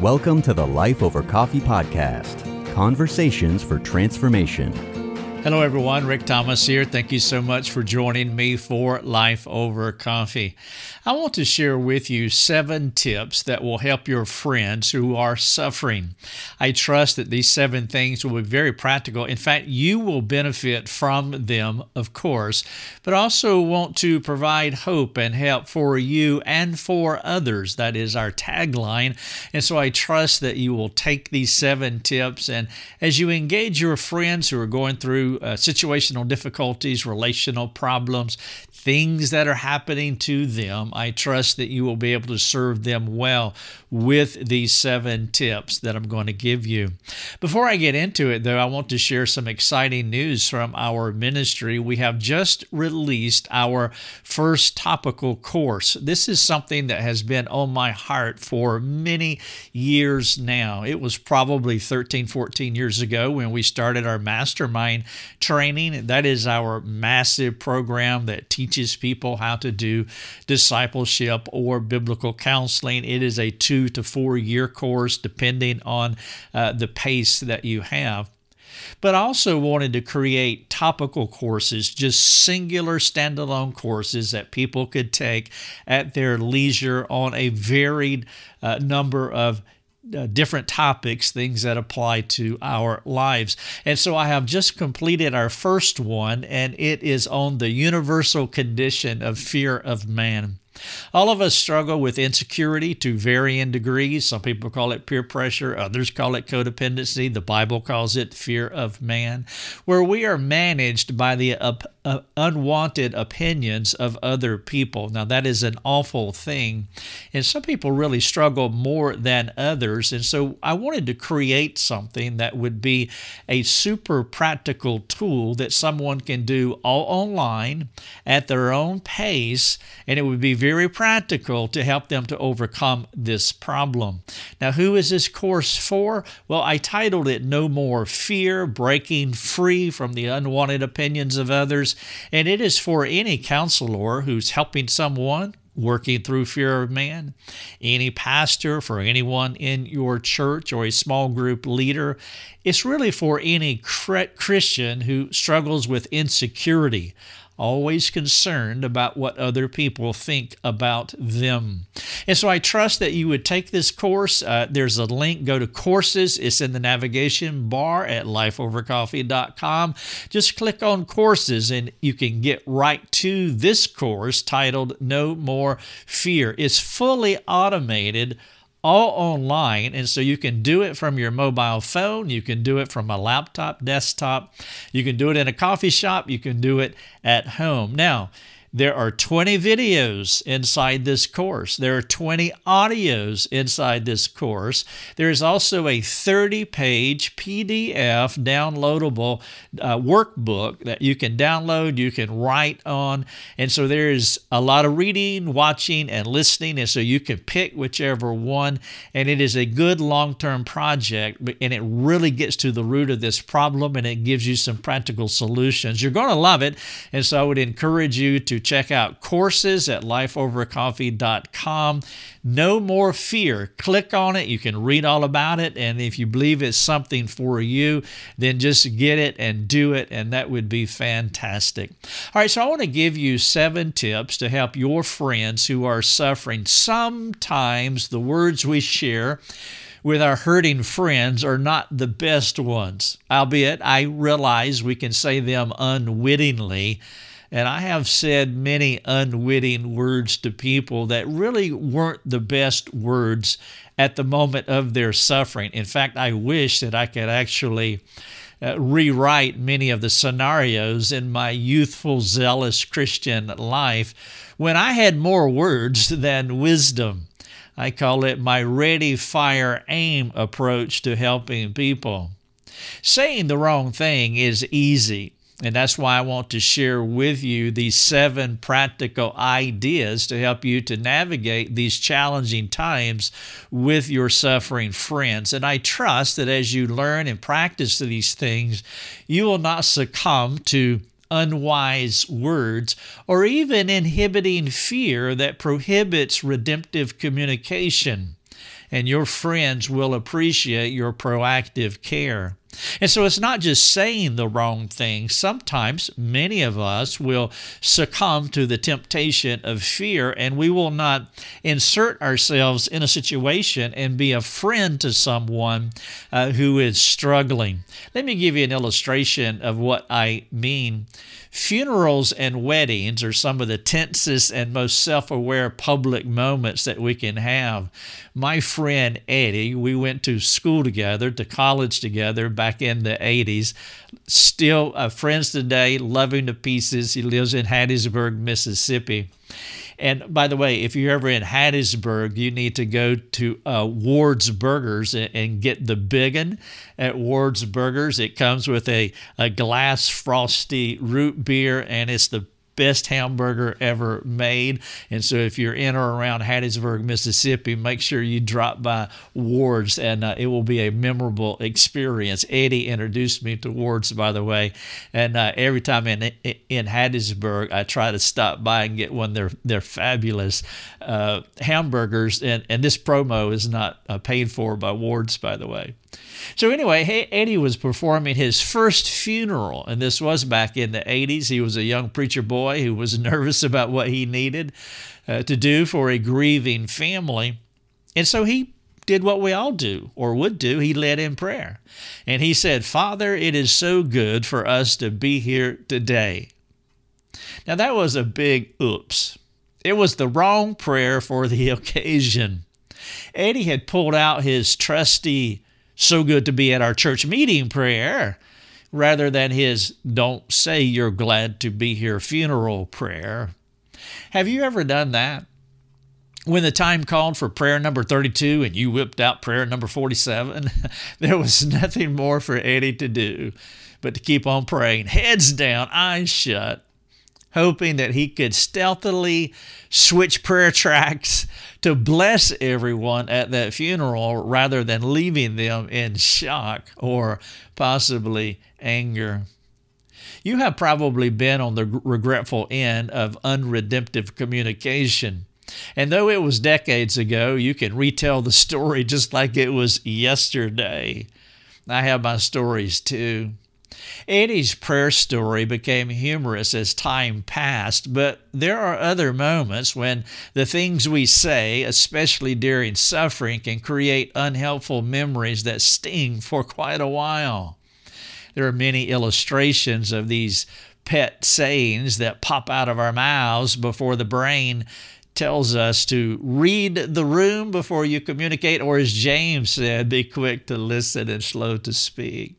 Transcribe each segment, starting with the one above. Welcome to the Life Over Coffee podcast, Conversations for Transformation. Hello everyone, Rick Thomas here. Thank you so much for joining me for Life Over Coffee. I want to share with you 7 tips that will help your friends who are suffering. I trust that these 7 things will be very practical. In fact, you will benefit from them, of course, but also want to provide hope and help for you and for others. That is our tagline. And so I trust that you will take these 7 tips, and as you engage your friends who are going through situational difficulties, relational problems, things that are happening to them, I trust that you will be able to serve them well with these 7 tips that I'm going to give you. Before I get into it, though, I want to share some exciting news from our ministry. We have just released our first topical course. This is something that has been on my heart for many years now. It was probably 13, 14 years ago when we started our mastermind training. That is our massive program that teaches people how to do discipleship or biblical counseling. It is a 2 to 4 year course, depending on the pace that you have. But I also wanted to create topical courses, just singular standalone courses that people could take at their leisure on a varied number of different topics, things that apply to our lives. And so I have just completed our first one, and it is on the universal condition of fear of man. All of us struggle with insecurity to varying degrees. Some people call it peer pressure. Others call it codependency. The Bible calls it fear of man, where we are managed by the unwanted opinions of other people. Now, that is an awful thing, and some people really struggle more than others. And so I wanted to create something that would be a super practical tool that someone can do all online at their own pace, and it would be very practical to help them to overcome this problem. Now, who is this course for? Well, I titled it No More Fear, Breaking Free from the Unwanted Opinions of Others, and it is for any counselor who's helping someone working through fear of man, any pastor, for anyone in your church or a small group leader. It's really for any Christian who struggles with insecurity, always concerned about what other people think about them. And so I trust that you would take this course. There's a link. Go to courses. It's in the navigation bar at lifeovercoffee.com. Just click on courses and you can get right to this course titled No More Fear. It's fully automated, all online, and so you can do it from your mobile phone, you can do it from a laptop, desktop, you can do it in a coffee shop, you can do it at home. Now, there are 20 videos inside this course. There are 20 audios inside this course. There is also a 30-page PDF downloadable workbook that you can download, you can write on. And so there is a lot of reading, watching, and listening. And so you can pick whichever one. And it is a good long-term project. And it really gets to the root of this problem, and it gives you some practical solutions. You're going to love it. And so I would encourage you to check out courses at lifeovercoffee.com. No More Fear. Click on it. You can read all about it. And if you believe it's something for you, then just get it and do it. And that would be fantastic. All right. So I want to give you 7 tips to help your friends who are suffering. Sometimes the words we share with our hurting friends are not the best ones, albeit I realize we can say them unwittingly. And I have said many unwitting words to people that really weren't the best words at the moment of their suffering. In fact, I wish that I could actually rewrite many of the scenarios in my youthful, zealous Christian life when I had more words than wisdom. I call it my ready, fire, aim approach to helping people. Saying the wrong thing is easy. And that's why I want to share with you these 7 practical ideas to help you to navigate these challenging times with your suffering friends. And I trust that as you learn and practice these things, you will not succumb to unwise words or even inhibiting fear that prohibits redemptive communication. and your friends will appreciate your proactive care. And so it's not just saying the wrong thing. Sometimes many of us will succumb to the temptation of fear, and we will not insert ourselves in a situation and be a friend to someone who is struggling. Let me give you an illustration of what I mean. Funerals and weddings are some of the tensest and most self-aware public moments that we can have. My friend Eddie, we went to school together, to college together, back in the 80s. Still friends today, loving to pieces. He lives in Hattiesburg, Mississippi. And by the way, if you're ever in Hattiesburg, you need to go to Ward's Burgers and get the big one at Ward's Burgers. It comes with a glass frosty root beer, and it's the best hamburger ever made. And so if you're in or around Hattiesburg, Mississippi, make sure you drop by Ward's, and it will be a memorable experience. Eddie introduced me to Ward's, by the way, and every time in Hattiesburg, I try to stop by and get one of their fabulous hamburgers, and this promo is not paid for by Ward's, by the way. So anyway, Eddie was performing his first funeral, and this was back in the 80s. He was a young preacher boy who was nervous about what he needed to do for a grieving family. And so he did what we all do or would do. He led in prayer. And he said, "Father, it is so good for us to be here today." Now, that was a big oops. It was the wrong prayer for the occasion. Eddie had pulled out his trusty "so good to be at our church meeting" prayer rather than his "don't say you're glad to be here" funeral prayer. Have you ever done that? When the time called for prayer number 32 and you whipped out prayer number 47, there was nothing more for Eddie to do but to keep on praying, heads down, eyes shut, hoping that he could stealthily switch prayer tracks to bless everyone at that funeral rather than leaving them in shock or possibly anger. You have probably been on the regretful end of unredemptive communication. And though it was decades ago, you can retell the story just like it was yesterday. I have my stories too. Eddie's prayer story became humorous as time passed, but there are other moments when the things we say, especially during suffering, can create unhelpful memories that sting for quite a while. There are many illustrations of these pet sayings that pop out of our mouths before the brain tells us to read the room before you communicate, or as James said, be quick to listen and slow to speak.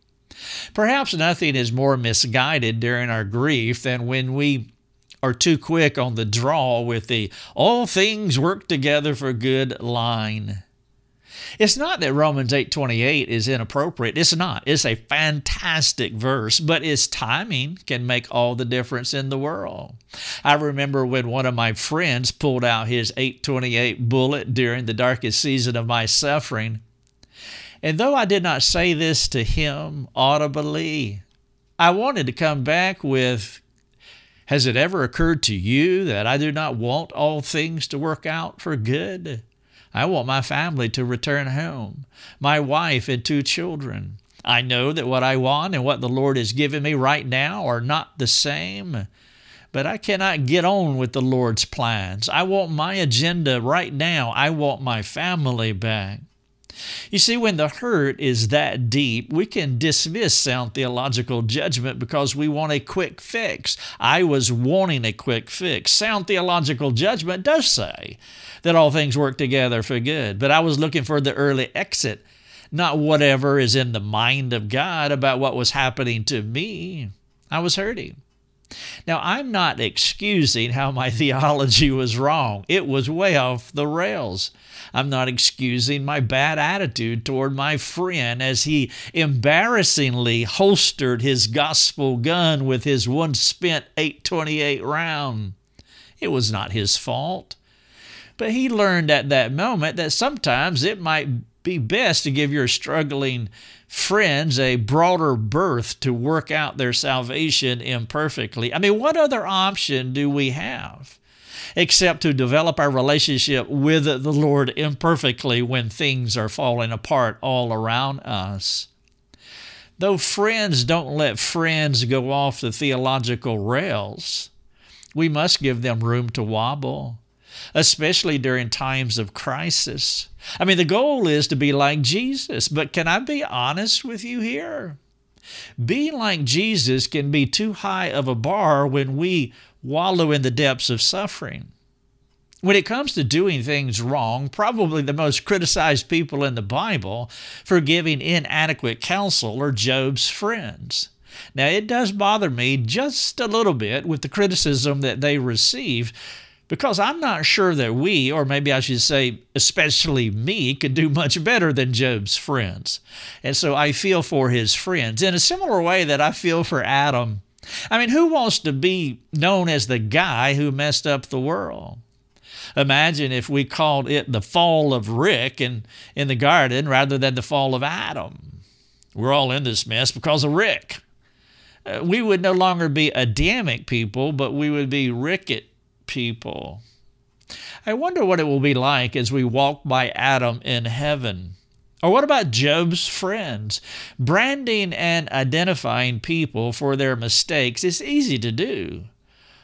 Perhaps nothing is more misguided during our grief than when we are too quick on the draw with the "all things work together for good" line. It's not that Romans 8:28 is inappropriate. It's not. It's a fantastic verse, but its timing can make all the difference in the world. I remember when one of my friends pulled out his 8:28 bullet during the darkest season of my suffering. And though I did not say this to him audibly, I wanted to come back with, "Has it ever occurred to you that I do not want all things to work out for good? I want my family to return home, my wife and 2 children. I know that what I want and what the Lord has given me right now are not the same, but I cannot get on with the Lord's plans. I want my agenda right now. I want my family back." You see, when the hurt is that deep, we can dismiss sound theological judgment because we want a quick fix. I was wanting a quick fix. Sound theological judgment does say that all things work together for good, but I was looking for the early exit, not whatever is in the mind of God about what was happening to me. I was hurting. Now, I'm not excusing how my theology was wrong. It was way off the rails. I'm not excusing my bad attitude toward my friend as he embarrassingly holstered his gospel gun with his one spent 828 round. It was not his fault. But he learned at that moment that sometimes it might be best to give your struggling friends a broader berth to work out their salvation imperfectly. I mean, what other option do we have? except to develop our relationship with the Lord imperfectly when things are falling apart all around us. Though friends don't let friends go off the theological rails, we must give them room to wobble, especially during times of crisis. I mean, the goal is to be like Jesus, but can I be honest with you here? Being like Jesus can be too high of a bar when we wallow in the depths of suffering. When it comes to doing things wrong, probably the most criticized people in the Bible for giving inadequate counsel are Job's friends. Now, it does bother me just a little bit with the criticism that they receive, because I'm not sure that we, or maybe I should say especially me, could do much better than Job's friends. And so I feel for his friends in a similar way that I feel for Adam. I mean, who wants to be known as the guy who messed up the world? Imagine if we called it the fall of Rick in the garden rather than the fall of Adam. We're all in this mess because of Rick. We would no longer be Adamic people, but we would be Ricket people. I wonder what it will be like as we walk by Adam in heaven. Or what about Job's friends? Branding and identifying people for their mistakes is easy to do.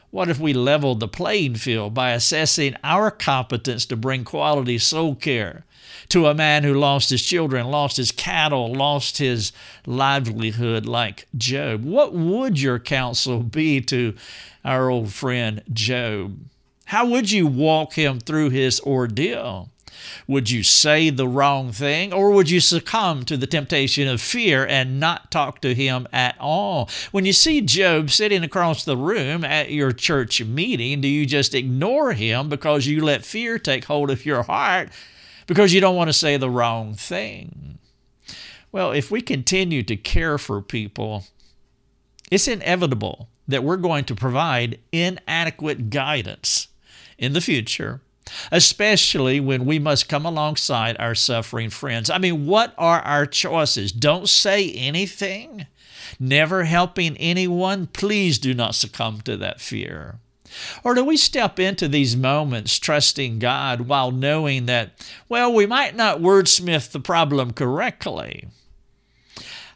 What if we leveled the playing field by assessing our competence to bring quality soul care to a man who lost his children, lost his cattle, lost his livelihood like Job? What would your counsel be to our old friend Job? How would you walk him through his ordeal? Would you say the wrong thing, or would you succumb to the temptation of fear and not talk to him at all? When you see Job sitting across the room at your church meeting, do you just ignore him because you let fear take hold of your heart because you don't want to say the wrong thing? Well, if we continue to care for people, it's inevitable that we're going to provide inadequate guidance in the future, especially when we must come alongside our suffering friends. I mean, what are our choices? Don't say anything. Never helping anyone. Please do not succumb to that fear. Or do we step into these moments trusting God while knowing that, well, we might not wordsmith the problem correctly?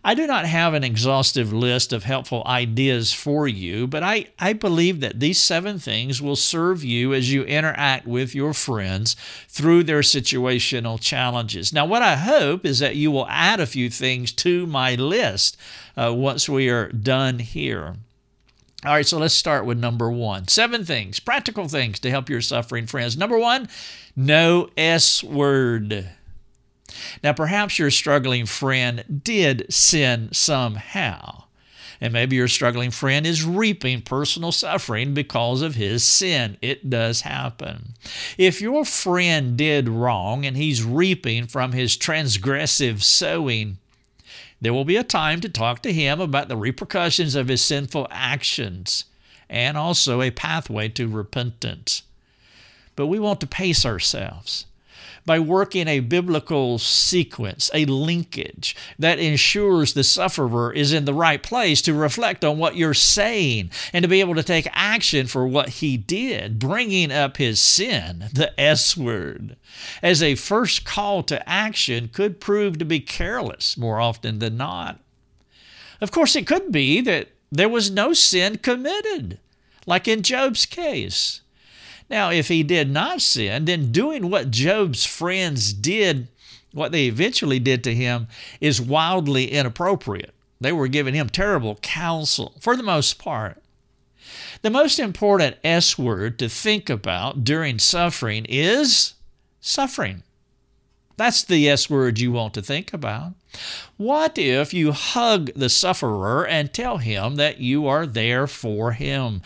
I do not have an exhaustive list of helpful ideas for you, but I believe that these 7 things will serve you as you interact with your friends through their situational challenges. Now, what I hope is that you will add a few things to my list once we are done here. All right, so let's start with number 1. 7 things, practical things to help your suffering friends. Number 1, no S-word. Now, perhaps your struggling friend did sin somehow, and maybe your struggling friend is reaping personal suffering because of his sin. It does happen. If your friend did wrong and he's reaping from his transgressive sowing, there will be a time to talk to him about the repercussions of his sinful actions and also a pathway to repentance. But we want to pace ourselves by working a biblical sequence, a linkage that ensures the sufferer is in the right place to reflect on what you're saying and to be able to take action for what he did, bringing up his sin, the S word, as a first call to action could prove to be careless more often than not. Of course, it could be that there was no sin committed, like in Job's case. Now, if he did not sin, then doing what Job's friends did, what they eventually did to him, is wildly inappropriate. They were giving him terrible counsel, for the most part. The most important S word to think about during suffering is suffering. That's the S word you want to think about. What if you hug the sufferer and tell him that you are there for him?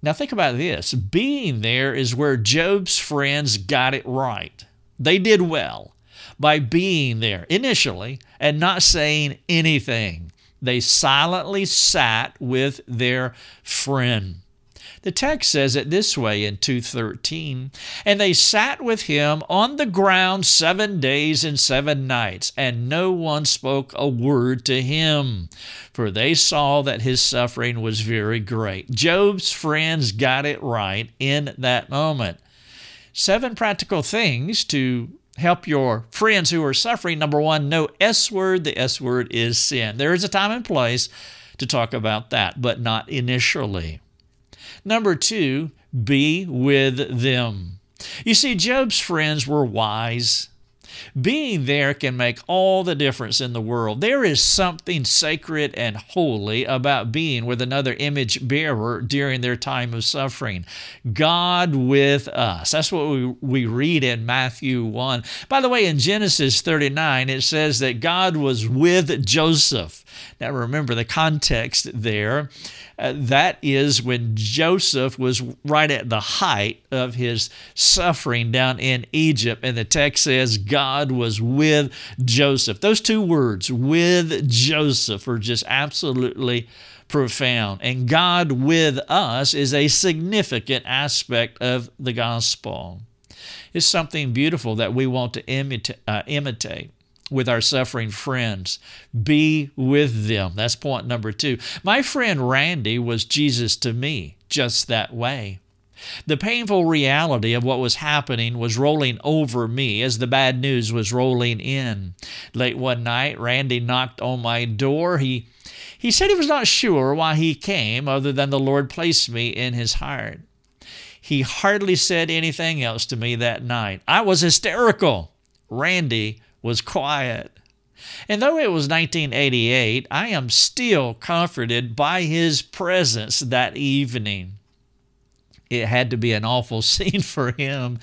Now think about this. Being there is where Job's friends got it right. They did well by being there initially and not saying anything. They silently sat with their friend. The text says it this way in 2:13, "And they sat with him on the ground 7 days and 7 nights, and no one spoke a word to him, for they saw that his suffering was very great." Job's friends got it right in that moment. 7 practical things to help your friends who are suffering. Number one, no S word. The S word is sin. There is a time and place to talk about that, but not initially. Number two, be with them. You see, Job's friends were wise. Being there can make all the difference in the world. There is something sacred and holy about being with another image bearer during their time of suffering. God with us. That's what we read in Matthew 1. By the way, in Genesis 39, it says that God was with Joseph. Now remember the context there. That is when Joseph was right at the height of his suffering down in Egypt. And the text says God was with Joseph. Those two words, with Joseph, are just absolutely profound. And God with us is a significant aspect of the gospel. It's something beautiful that we want to imitate with our suffering friends. Be with them. That's point number two. My friend Randy was Jesus to me just that way. The painful reality of what was happening was rolling over me as the bad news was rolling in. Late one night, Randy knocked on my door. He said he was not sure why he came other than the Lord placed me in his heart. He hardly said anything else to me that night. I was hysterical. Randy was quiet. And though it was 1988, I am still comforted by his presence that evening. It had to be an awful scene for him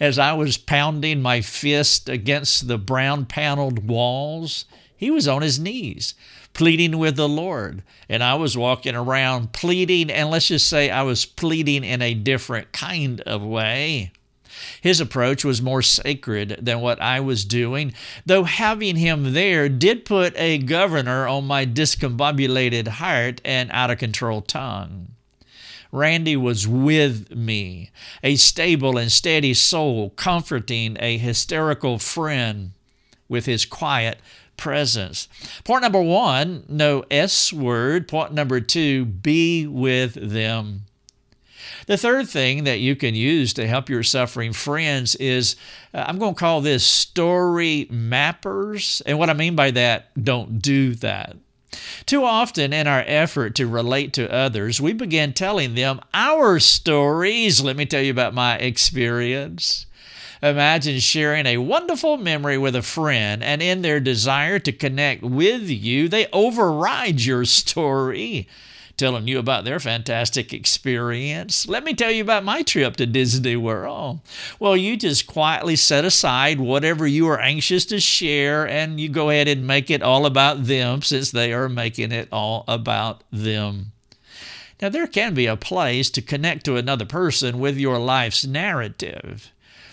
as I was pounding my fist against the brown paneled walls. He was on his knees pleading with the Lord, and I was walking around pleading, and let's just say I was pleading in a different kind of way. His approach was more sacred than what I was doing, though having him there did put a governor on my discombobulated heart and out-of-control tongue. Randy was with me, a stable and steady soul comforting a hysterical friend with his quiet presence. Point number one, no S word. Point number two, be with them. The third thing that you can use to help your suffering friends is, I'm going to call this story mappers. And what I mean by that, don't do that. Too often in our effort to relate to others, we begin telling them our stories. Let me tell you about my experience. Imagine sharing a wonderful memory with a friend, and in their desire to connect with you, they override your story, telling you about their fantastic experience. Let me tell you about my trip to Disney World. Well, you just quietly set aside whatever you are anxious to share, and you go ahead and make it all about them, since they are making it all about them. Now, there can be a place to connect to another person with your life's narrative,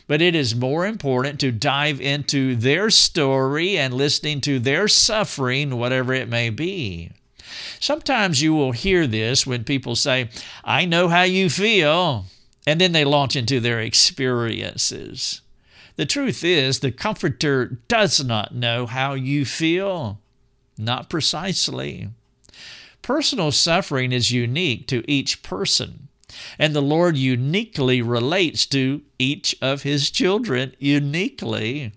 but it is more important to dive into their story and listening to their suffering, whatever it may be. Sometimes you will hear this when people say, "I know how you feel," and then they launch into their experiences. The truth is, the comforter does not know how you feel, not precisely. Personal suffering is unique to each person, and the Lord uniquely relates to each of his children uniquely.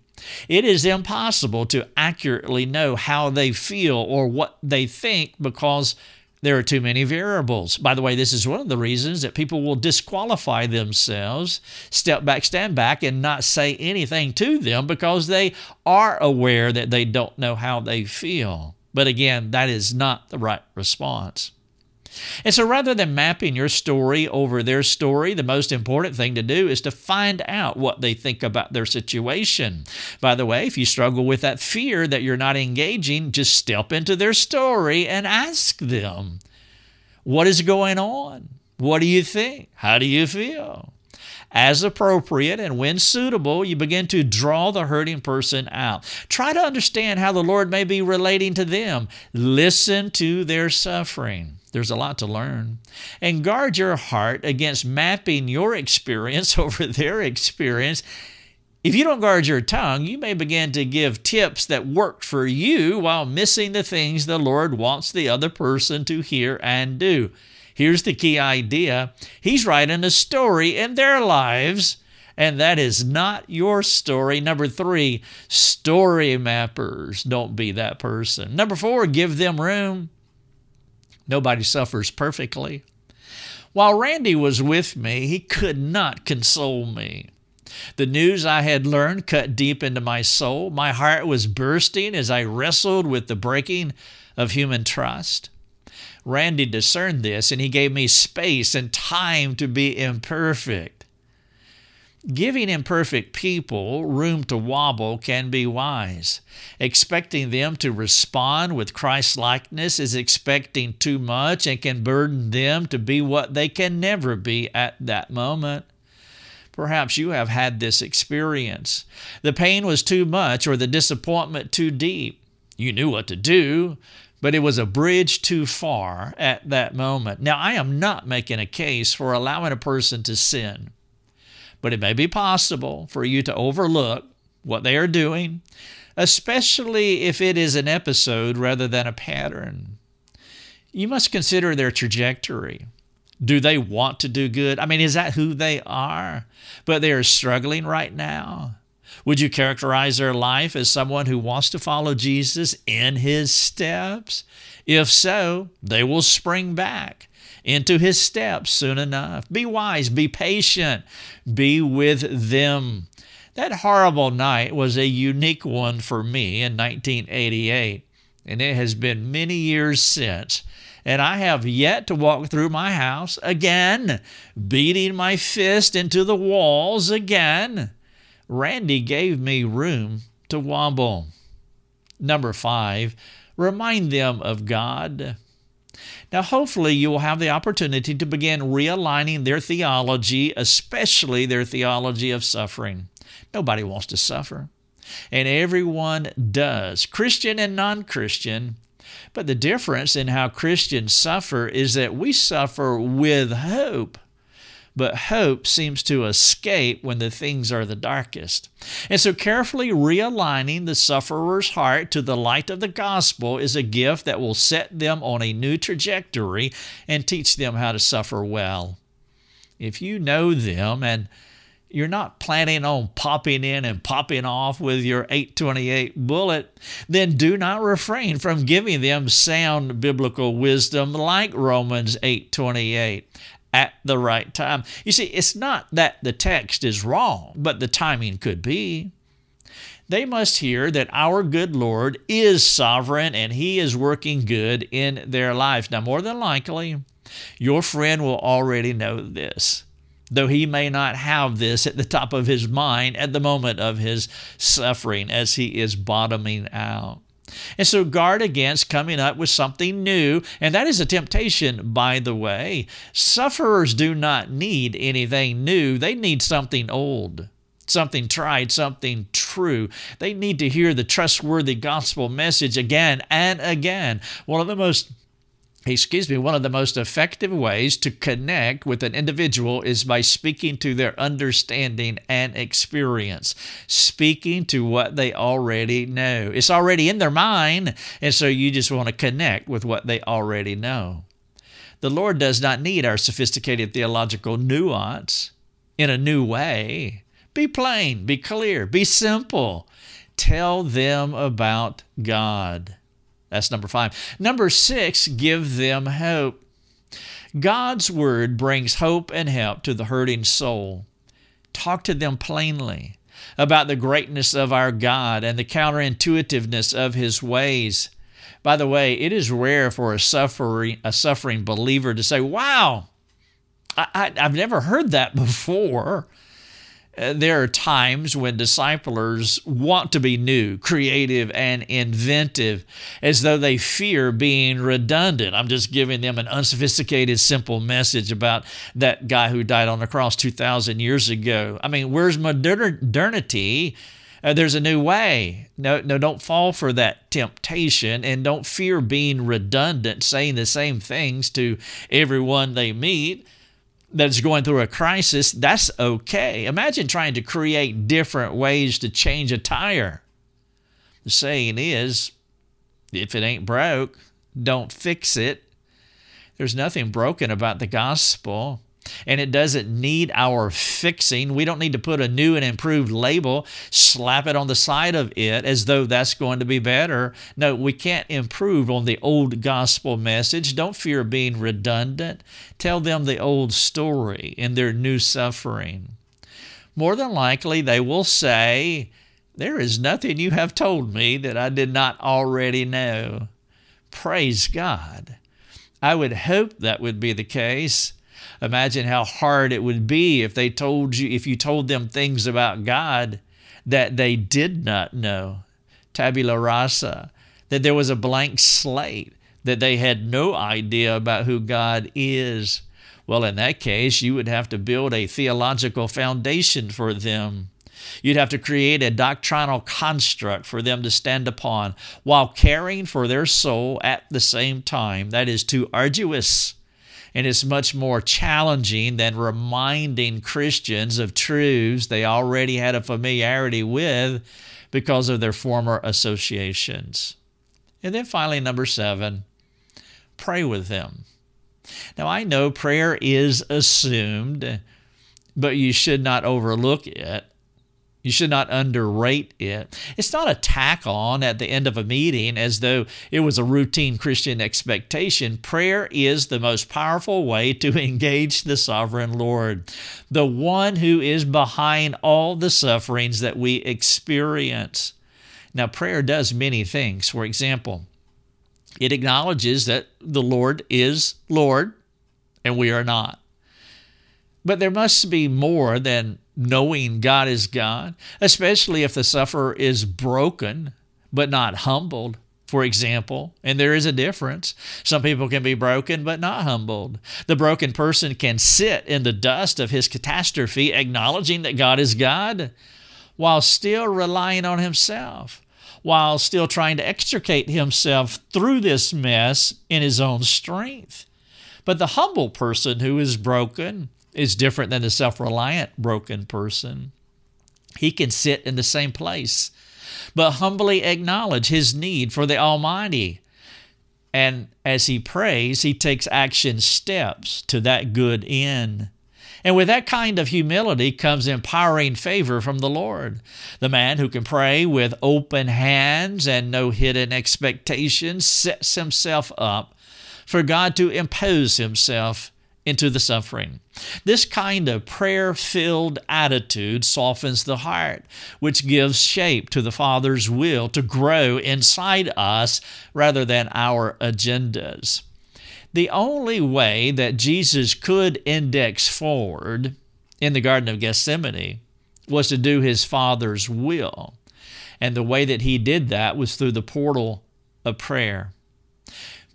It is impossible to accurately know how they feel or what they think because there are too many variables. By the way, this is one of the reasons that people will disqualify themselves, step back, stand back, and not say anything to them because they are aware that they don't know how they feel. But again, that is not the right response. And so rather than mapping your story over their story, the most important thing to do is to find out what they think about their situation. By the way, if you struggle with that fear that you're not engaging, just step into their story and ask them, "What is going on? What do you think? How do you feel?" as appropriate and when suitable, you begin to draw the hurting person out. Try to understand how the Lord may be relating to them. Listen to their suffering. There's a lot to learn. And guard your heart against mapping your experience over their experience. If you don't guard your tongue, you may begin to give tips that work for you while missing the things the Lord wants the other person to hear and do. Here's the key idea. He's writing a story in their lives, and that is not your story. Number 3, story mappers. Don't be that person. Number 4, give them room. Nobody suffers perfectly. While Randy was with me, he could not console me. The news I had learned cut deep into my soul. My heart was bursting as I wrestled with the breaking of human trust. Randy discerned this, and he gave me space and time to be imperfect. Giving imperfect people room to wobble can be wise. Expecting them to respond with Christ-likeness is expecting too much and can burden them to be what they can never be at that moment. Perhaps you have had this experience. The pain was too much or the disappointment too deep. You knew what to do, but it was a bridge too far at that moment. Now, I am not making a case for allowing a person to sin, but it may be possible for you to overlook what they are doing, especially if it is an episode rather than a pattern. You must consider their trajectory. Do they want to do good? I mean, is that who they are? But they are struggling right now. Would you characterize their life as someone who wants to follow Jesus in his steps? If so, they will spring back into his steps soon enough. Be wise, be patient, be with them. That horrible night was a unique one for me in 1988, and it has been many years since. And I have yet to walk through my house again, beating my fist into the walls again. Randy gave me room to wobble. Number 5, remind them of God. Now, hopefully you will have the opportunity to begin realigning their theology, especially their theology of suffering. Nobody wants to suffer, and everyone does, Christian and non-Christian. But the difference in how Christians suffer is that we suffer with hope. But hope seems to escape when the things are the darkest. And so carefully realigning the sufferer's heart to the light of the gospel is a gift that will set them on a new trajectory and teach them how to suffer well. If you know them and you're not planning on popping in and popping off with your 828 bullet, then do not refrain from giving them sound biblical wisdom like Romans 8:28 at the right time. You see, it's not that the text is wrong, but the timing could be. They must hear that our good Lord is sovereign and he is working good in their lives. Now, more than likely, your friend will already know this, though he may not have this at the top of his mind at the moment of his suffering as he is bottoming out. And so guard against coming up with something new, and that is a temptation, by the way. Sufferers do not need anything new. They need something old, something tried, something true. They need to hear the trustworthy gospel message again and again. One of the most effective ways to connect with an individual is by speaking to their understanding and experience, speaking to what they already know. It's already in their mind, and so you just want to connect with what they already know. The Lord does not need our sophisticated theological nuance in a new way. Be plain, be clear, be simple. Tell them about God. That's number 5. Number 6, give them hope. God's word brings hope and help to the hurting soul. Talk to them plainly about the greatness of our God and the counterintuitiveness of his ways. By the way, it is rare for a suffering believer to say, wow, I've never heard that before. There are times when disciplers want to be new, creative, and inventive, as though they fear being redundant. I'm just giving them an unsophisticated, simple message about that guy who died on the cross 2,000 years ago. I mean, where's modernity? There's a new way. No, don't fall for that temptation, and don't fear being redundant, saying the same things to everyone they meet that's going through a crisis. That's okay. Imagine trying to create different ways to change a tire. The saying is, if it ain't broke, don't fix it. There's nothing broken about the gospel, and it doesn't need our fixing. We don't need to put a new and improved label, slap it on the side of it as though that's going to be better. No, we can't improve on the old gospel message. Don't fear being redundant. Tell them the old story in their new suffering. More than likely, they will say, "There is nothing you have told me that I did not already know." Praise God. I would hope that would be the case. Imagine how hard it would be if they told you, if you told them things about God that they did not know, tabula rasa, that there was a blank slate, that they had no idea about who God is. Well, in that case, you would have to build a theological foundation for them. You'd have to create a doctrinal construct for them to stand upon while caring for their soul at the same time. That is too arduous. And it's much more challenging than reminding Christians of truths they already had a familiarity with because of their former associations. And then finally, number 7, pray with them. Now, I know prayer is assumed, but you should not overlook it. You should not underrate it. It's not a tack on at the end of a meeting as though it was a routine Christian expectation. Prayer is the most powerful way to engage the sovereign Lord, the one who is behind all the sufferings that we experience. Now, prayer does many things. For example, it acknowledges that the Lord is Lord and we are not. But there must be more than knowing God is God, especially if the sufferer is broken but not humbled, for example. And there is a difference. Some people can be broken but not humbled. The broken person can sit in the dust of his catastrophe, acknowledging that God is God, while still relying on himself, while still trying to extricate himself through this mess in his own strength. But the humble person who is broken is different than the self-reliant broken person. He can sit in the same place, but humbly acknowledge his need for the Almighty. And as he prays, he takes action steps to that good end. And with that kind of humility comes empowering favor from the Lord. The man who can pray with open hands and no hidden expectations sets himself up for God to impose himself into the suffering. This kind of prayer-filled attitude softens the heart, which gives shape to the Father's will to grow inside us rather than our agendas. The only way that Jesus could index forward in the Garden of Gethsemane was to do his Father's will, and the way that he did that was through the portal of prayer.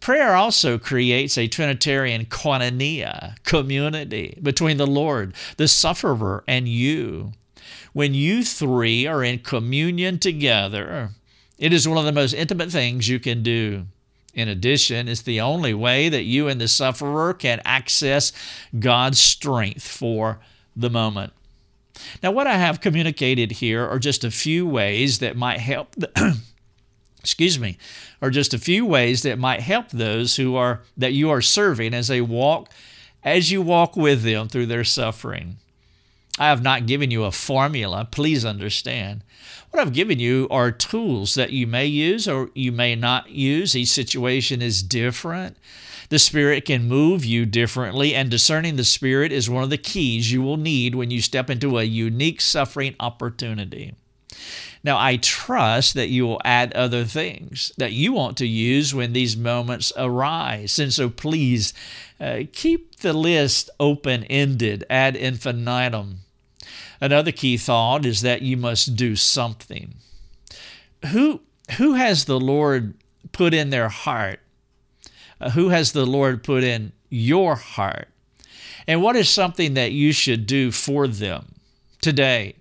Prayer also creates a Trinitarian koinonia, community, between the Lord, the sufferer, and you. When you three are in communion together, it is one of the most intimate things you can do. In addition, it's the only way that you and the sufferer can access God's strength for the moment. Now, what I have communicated here are just a few ways that might help those who are that you are serving as you walk with them through their suffering. I have not given you a formula, please understand. What I've given you are tools that you may use or you may not use. Each situation is different. The Spirit can move you differently, and discerning the Spirit is one of the keys you will need when you step into a unique suffering opportunity. Now, I trust that you will add other things that you want to use when these moments arise. And so please keep the list open-ended ad infinitum. Another key thought is that you must do something. Who has the Lord put in their heart? Who has the Lord put in your heart? And what is something that you should do for them today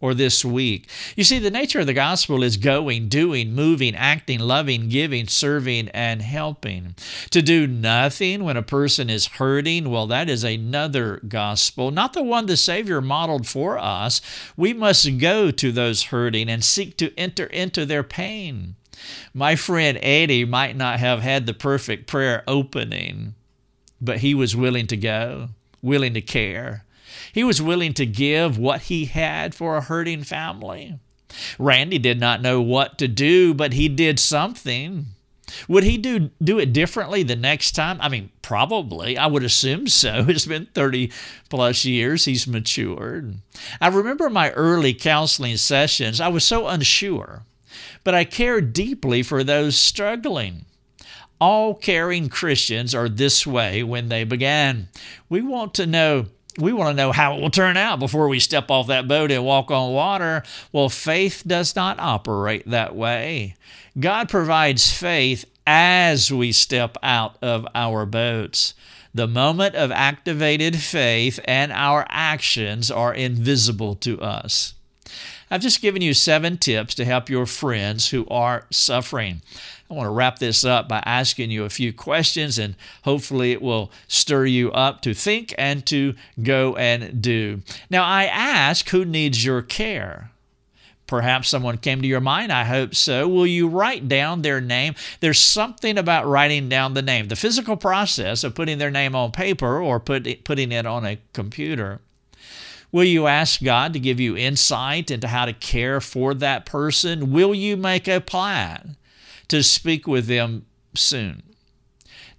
or this week? You see, the nature of the gospel is going, doing, moving, acting, loving, giving, serving, and helping. To do nothing when a person is hurting, well, that is another gospel, not the one the Savior modeled for us. We must go to those hurting and seek to enter into their pain. My friend Eddie might not have had the perfect prayer opening, but he was willing to go, willing to care. He was willing to give what he had for a hurting family. Randy did not know what to do, but he did something. Would he do it differently the next time? I mean, probably. I would assume so. It's been 30-plus years. He's matured. I remember my early counseling sessions. I was so unsure, but I cared deeply for those struggling. All caring Christians are this way when they began. We want to know how it will turn out before we step off that boat and walk on water. Well, faith does not operate that way. God provides faith as we step out of our boats. The moment of activated faith and our actions are invisible to us. I've just given you 7 tips to help your friends who are suffering. I want to wrap this up by asking you a few questions, and hopefully it will stir you up to think and to go and do. Now, I ask, who needs your care? Perhaps someone came to your mind. I hope so. Will you write down their name? There's something about writing down the name, the physical process of putting their name on paper or putting it on a computer. Will you ask God to give you insight into how to care for that person? Will you make a plan to speak with them soon?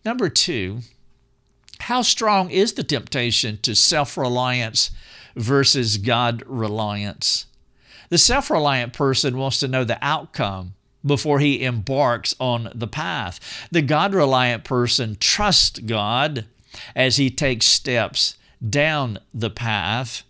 Number 2, how strong is the temptation to self-reliance versus God-reliance? The self-reliant person wants to know the outcome before he embarks on the path. The God-reliant person trusts God as he takes steps down the path.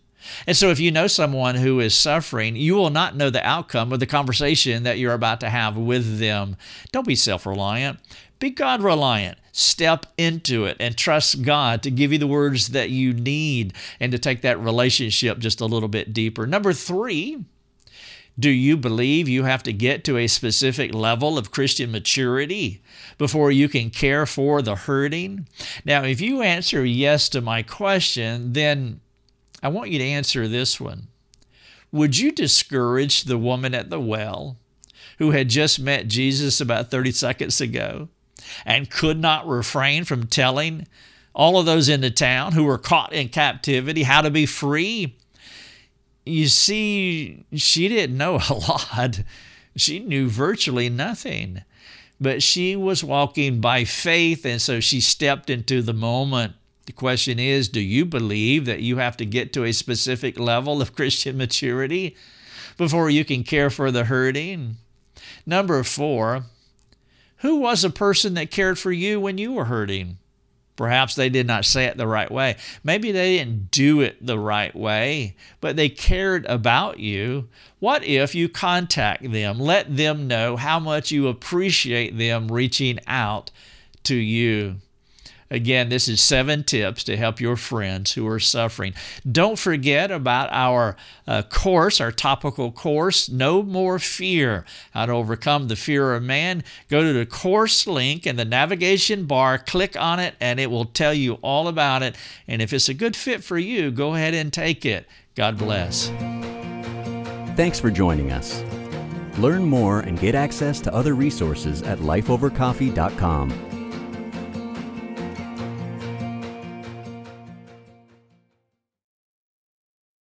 And so if you know someone who is suffering, you will not know the outcome of the conversation that you're about to have with them. Don't be self-reliant. Be God-reliant. Step into it and trust God to give you the words that you need and to take that relationship just a little bit deeper. Number 3, do you believe you have to get to a specific level of Christian maturity before you can care for the hurting? Now, if you answer yes to my question, then I want you to answer this one. Would you discourage the woman at the well who had just met Jesus about 30 seconds ago and could not refrain from telling all of those in the town who were caught in captivity how to be free? You see, she didn't know a lot. She knew virtually nothing, but she was walking by faith, and so she stepped into the moment. The question is, do you believe that you have to get to a specific level of Christian maturity before you can care for the hurting? Number 4, who was a person that cared for you when you were hurting? Perhaps they did not say it the right way. Maybe they didn't do it the right way, but they cared about you. What if you contact them? Let them know how much you appreciate them reaching out to you. Again, this is 7 tips to help your friends who are suffering. Don't forget about our course, our topical course, No More Fear, How to Overcome the Fear of Man. Go to the course link in the navigation bar, click on it, and it will tell you all about it. And if it's a good fit for you, go ahead and take it. God bless. Thanks for joining us. Learn more and get access to other resources at lifeovercoffee.com.